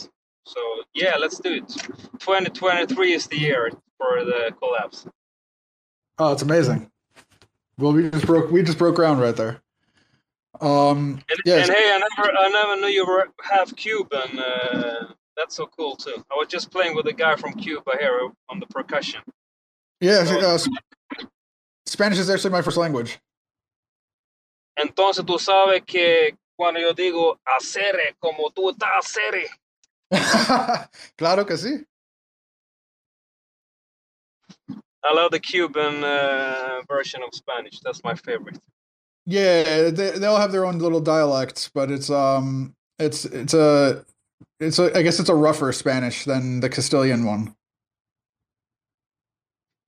So yeah, let's do it. 2023 is the year for the collabs. Oh, it's amazing. Well, we just broke ground right there. And hey, I never knew you were half Cuban. That's so cool too. I was just playing with a guy from Cuba here on the percussion. Yeah, so, Spanish is actually my first language. Entonces tú sabes que cuando yo digo hacer como tú estás hacer. Claro que sí. I love the Cuban version of Spanish. That's my favorite. Yeah, they all have their own little dialects, but it's I guess it's a rougher Spanish than the Castilian one.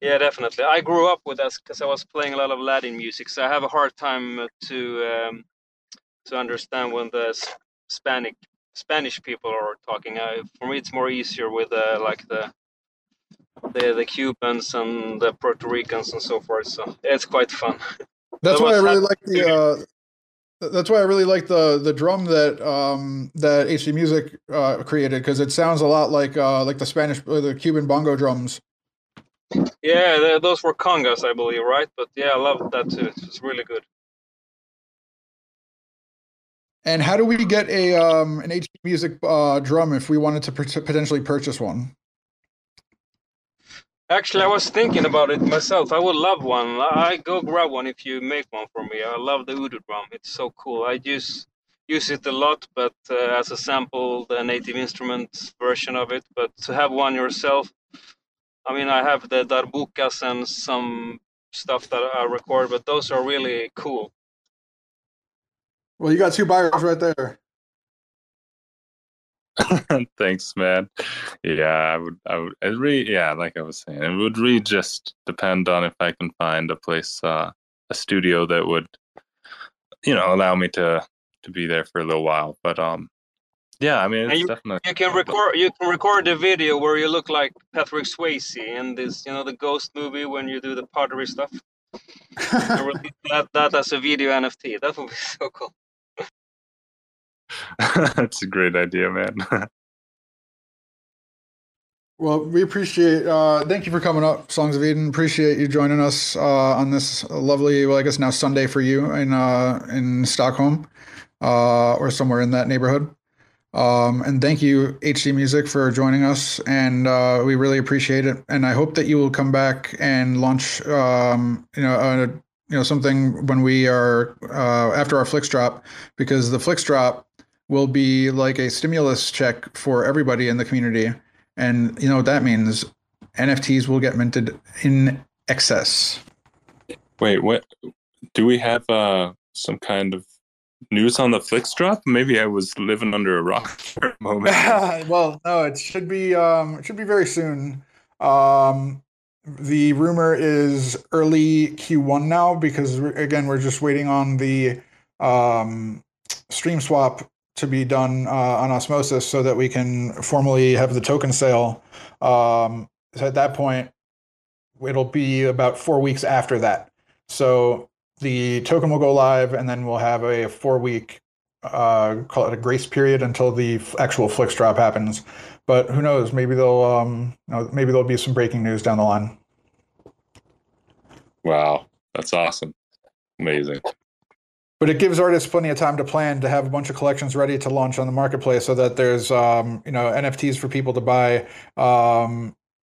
Yeah, definitely. I grew up with that because I was playing a lot of Latin music, so I have a hard time to understand when the Spanish people are talking. For me, it's more easier with like the Cubans and the Puerto Ricans and so forth, so it's quite fun. That's why I really like the drum that HD Music created, because it sounds a lot like the Cuban bongo drums. Yeah, those were congas, I believe, right? But yeah, I loved that too. It was really good. And how do we get a an HD Music drum if we wanted to potentially purchase one? Actually, I was thinking about it myself. I would love one. I go grab one if you make one for me. I love the Udo drum. It's so cool. I use it a lot, but as a sample, the native instrument version of it. But to have one yourself, I mean, I have the darbukas and some stuff that I record, but those are really cool. Well, you got two buyers right there. Thanks, man. Yeah, I would. It really, yeah, like I was saying, it would really just depend on if I can find a place, a studio that would, allow me to be there for a little while. But yeah, I mean, it's definitely. You can record a video where you look like Patrick Swayze in this, the Ghost movie when you do the pottery stuff. And release that as a video NFT. That would be so cool. That's a great idea, man. Well, we appreciate thank you for coming up, Songs of Eden. Appreciate you joining us on this lovely, well, I guess now Sunday for you in Stockholm or somewhere in that neighborhood. And thank you, HD Music, for joining us, and we really appreciate it. And I hope that you will come back and launch something when we are after our Flix drop, because the Flix drop will be like a stimulus check for everybody in the community. And you know what that means? NFTs will get minted in excess. Wait, what? Do we have some kind of news on the Flix drop? Maybe I was living under a rock for a moment. Well, no, it should be very soon. The rumor is early Q1 now, because again, we're just waiting on the stream swap to be done on Osmosis so that we can formally have the token sale. So at that point, it'll be about 4 weeks after that. So the token will go live, and then we'll have a 4-week call it a grace period until the actual Flix drop happens. But who knows? Maybe they'll maybe there'll be some breaking news down the line. Wow, that's awesome, amazing. But it gives artists plenty of time to plan, to have a bunch of collections ready to launch on the marketplace, so that there's NFTs for people to buy.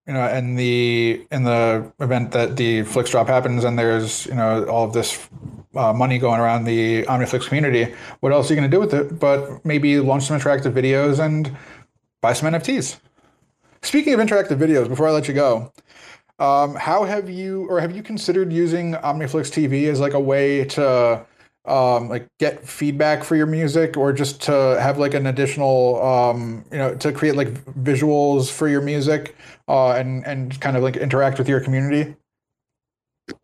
In the event that the Flix drop happens, and there's all of this money going around the OmniFlix community, what else are you going to do with it? But maybe launch some interactive videos and buy some NFTs. Speaking of interactive videos, before I let you go, how have you considered using OmniFlix TV as like a way to get feedback for your music, or just to have like an additional to create like visuals for your music and kind of like interact with your community?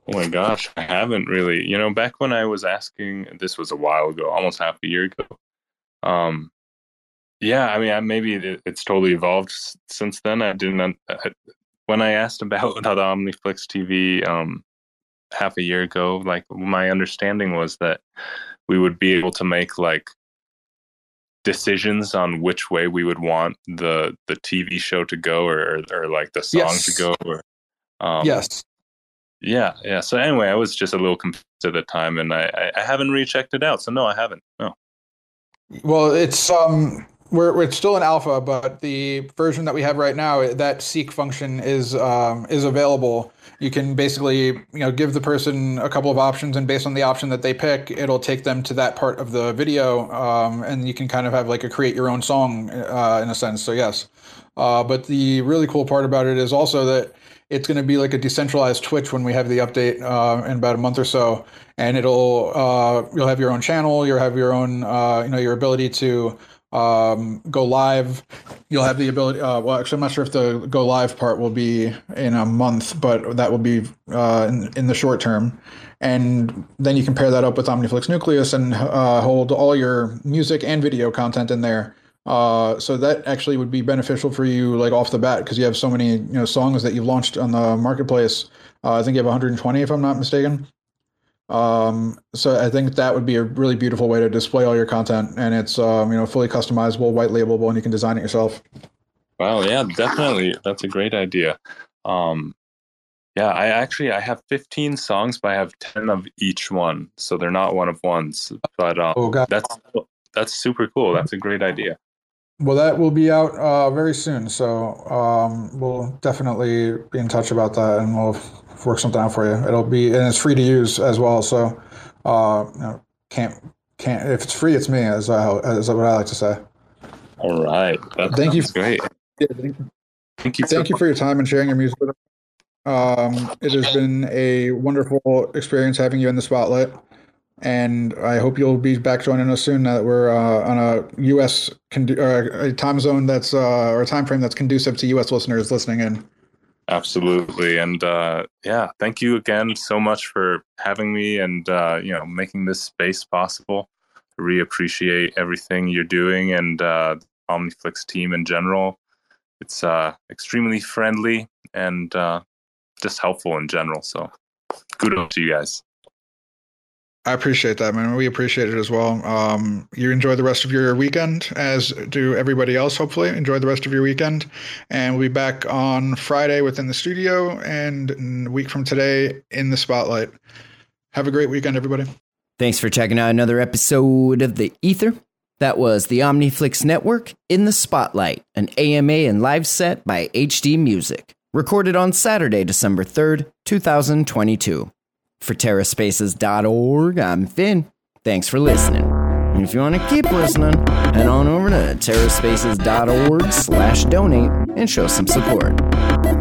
Oh my gosh, I haven't really. Back when I was asking, this was a while ago, almost half a year ago. Maybe it's totally evolved since then. I didn't. When I asked about how the OmniFlix TV half a year ago, like my understanding was that we would be able to make like decisions on which way we would want the TV show to go, or like the song yes. to go. Yeah. So anyway, I was just a little confused at the time, and I haven't rechecked it out. So no, I haven't. No. Well, it's we're still in alpha, but the version that we have right now, that seek function is available. You can basically give the person a couple of options, and based on the option that they pick, it'll take them to that part of the video, and you can kind of have like a create your own song in a sense. So yes, but the really cool part about it is also that it's going to be like a decentralized Twitch when we have the update in about a month or so, and it'll you'll have your own channel, you'll have your own your ability to go live. You'll have the ability I'm not sure if the go live part will be in a month, but that will be in the short term. And then you can pair that up with OmniFlix Nucleus and hold all your music and video content in there, so that actually would be beneficial for you like off the bat, because you have so many songs that you've launched on the marketplace. I think you have 120 if I'm not mistaken. So I think that would be a really beautiful way to display all your content, and it's fully customizable, white labelable, and you can design it yourself. Wow, yeah, definitely, that's a great idea. I have 15 songs, but I have 10 of each one, so they're not one of ones. But that's super cool. That's a great idea. Well, that will be out very soon, so we'll definitely be in touch about that, and we'll work something out for you. It'll be, and it's free to use as well. So, can't if it's free, it's me, as what I like to say. All right. Thank you. Great. Thank you for your time and sharing your music with us. It has been a wonderful experience having you in the spotlight, and I hope you'll be back joining us soon. Now that we're on a U.S. a time zone that's or a time frame that's conducive to U.S. listeners listening in. Absolutely. And thank you again so much for having me and making this space possible. I really appreciate everything you're doing, and the OmniFlix team in general. It's extremely friendly and just helpful in general. So kudos to you guys. I appreciate that, man. We appreciate it as well. You enjoy the rest of your weekend, as do everybody else, hopefully. Enjoy the rest of your weekend. And we'll be back on Friday within the studio, and a week from today in the spotlight. Have a great weekend, everybody. Thanks for checking out another episode of The Ether. That was the OmniFlix Network in the Spotlight, an AMA and live set by HD Music. Recorded on Saturday, December 3rd, 2022. For TerraSpaces.org, I'm Finn. Thanks for listening. And if you want to keep listening, head on over to TerraSpaces.org/donate and show some support.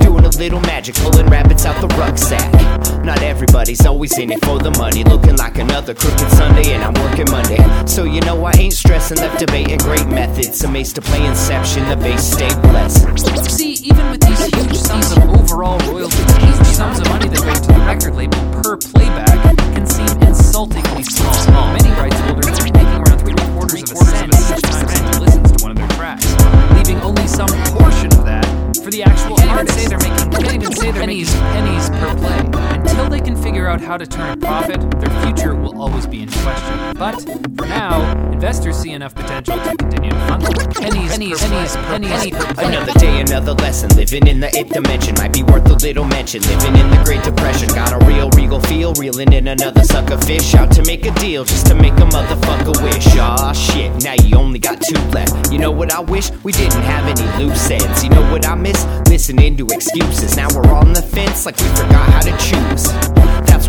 Doing a little magic, pulling rabbits out the rucksack. Not everybody's always in it for the money. Looking like another crooked Sunday, and I'm working Monday. So you know I ain't stressing, left debating great methods. Amazed to play Inception, the bass stay blessed. See, even with these huge sums of overall royalties, huge sums of money that go to the record label per playback can seem insultingly small. Many rights holders are making around three quarters of a cent each time someone listens to one of their tracks, leaving only some portion of that for the actual artist. They can't even say they're making pennies per play. Until they can figure out how to turn a profit, their future will always be in question. But for now, investors see enough potential to continue to fund them. Pennies per play. Another day, another lesson. Living in the 8th dimension might be worth a little mention. Living in the Great Depression, got a real regal feel. Reeling in another sucker fish, out to make a deal, just to make a motherfucker wish. Aw shit, now you only got 2 left. You know what I wish? We didn't have any loose ends. You know what I miss? Listening to excuses. Now we're on the fence like we forgot how to choose. That's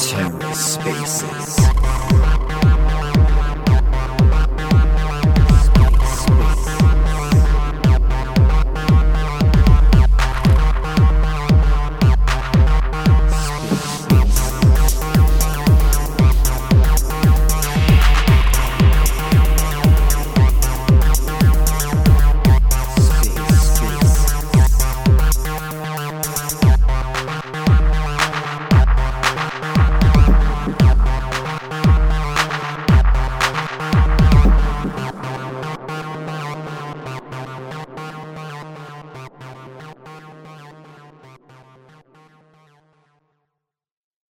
TerraSpaces.